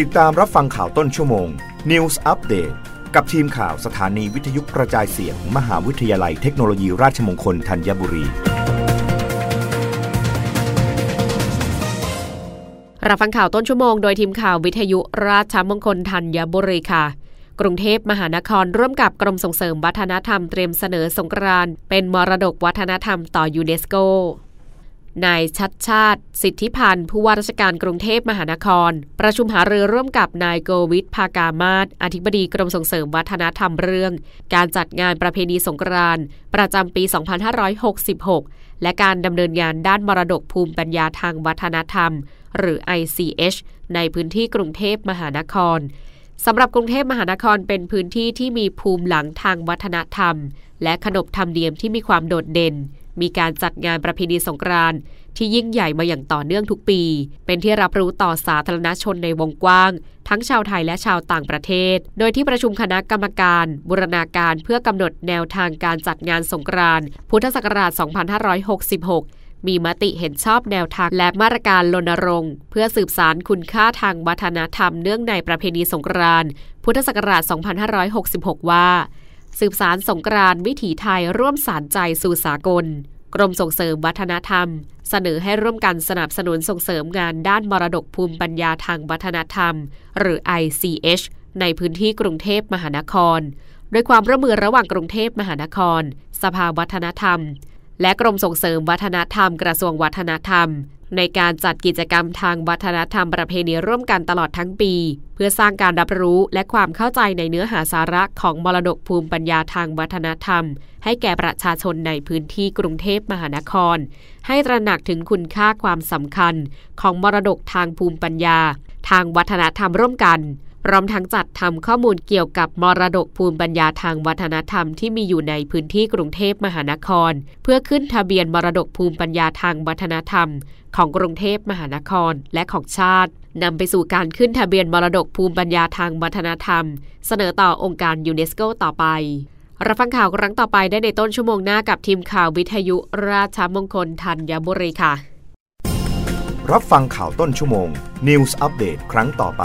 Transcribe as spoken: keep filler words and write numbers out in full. ติดตามรับฟังข่าวต้นชั่วโมง News Update กับทีมข่าวสถานีวิทยุกระจายเสียง มหาวิทยาลัยเทคโนโลยีราชมงคลธัญบุรีรับฟังข่าวต้นชั่วโมงโดยทีมข่าววิทยุราชมงคลธัญบุรีค่ะกรุงเทพมหานครร่วมกับกรมส่งเสริมวัฒนธรรมเตรียมเสนอสงกรานต์เป็นมรดกวัฒนธรรมต่อยูเนสโกนายชัชชาติสิทธิพันธ์ผู้ว่าราชการกรุงเทพมหานครประชุมหารือร่วมกับนายโกวิทภากามาศอธิบดีกรมส่งเสริมวัฒนธรรมเรื่องการจัดงานประเพณีสงกรานต์ประจำปีสองพันห้าร้อยหกสิบหกและการดำเนินงานด้านมรดกภูมิปัญญาทางวัฒนธรรมหรือ ไอ ซี เอช ในพื้นที่กรุงเทพมหานครสำหรับกรุงเทพมหานครเป็นพื้นที่ที่มีภูมิหลังทางวัฒนธรรมและขนบธรรมเนียมที่มีความโดดเด่นมีการจัดงานประเพณีสงกรานต์ที่ยิ่งใหญ่มาอย่างต่อเนื่องทุกปีเป็นที่รับรู้ต่อสาธารณชนในวงกว้างทั้งชาวไทยและชาวต่างประเทศโดยที่ประชุมคณะกรรมการบูรณาการเพื่อกำหนดแนวทางการจัดงานสงกรานต์พุทธศักราชสองพันห้าร้อยหกสิบหกมีมติเห็นชอบแนวทางและมาตรการรณรงค์เพื่อสืบสานคุณค่าทางวัฒนธรรมเนื่องในประเพณีสงกรานต์พุทธศักราชสองพันห้าร้อยหกสิบหกว่าสืบสานสงกรานต์วิถีไทยร่วมสานใจสู่สากลกรมส่งเสริมวัฒนธรรมเสนอให้ร่วมกันสนับสนุนส่งเสริมงานด้านมรดกภูมิปัญญาทางวัฒนธรรมหรือ ไอ ซี เอช ในพื้นที่กรุงเทพมหานครโดยความร่วมมือระหว่างกรุงเทพมหานครสภาวัฒนธรรมและกรมส่งเสริมวัฒนธรรมกระทรวงวัฒนธรรมในการจัดกิจกรรมทางวัฒนธรรมประเพณีร่วมกันตลอดทั้งปีเพื่อสร้างการรับรู้และความเข้าใจในเนื้อหาสาระของมรดกภูมิปัญญาทางวัฒนธรรมให้แก่ประชาชนในพื้นที่กรุงเทพมหานครให้ตระหนักถึงคุณค่าความสำคัญของมรดกทางภูมิปัญญาทางวัฒนธรรมร่วมกันพร้อมทั้งจัดทำข้อมูลเกี่ยวกับมรดกภูมิปัญญาทางวัฒนธรรมที่มีอยู่ในพื้นที่กรุงเทพมหานครเพื่อขึ้นทะเบียนมรดกภูมิปัญญาทางวัฒนธรรมของกรุงเทพมหานครและของชาตินำไปสู่การขึ้นทะเบียนมรดกภูมิปัญญาทางวัฒนธรรมเสนอต่อองค์การยูเนสโกต่อไปรับฟังข่าวครั้งต่อไปได้ในต้นชั่วโมงหน้ากับทีมข่าววิทยุราชมงคลธัญบุรีค่ะรับฟังข่าวต้นชั่วโมง News Update ครั้งต่อไป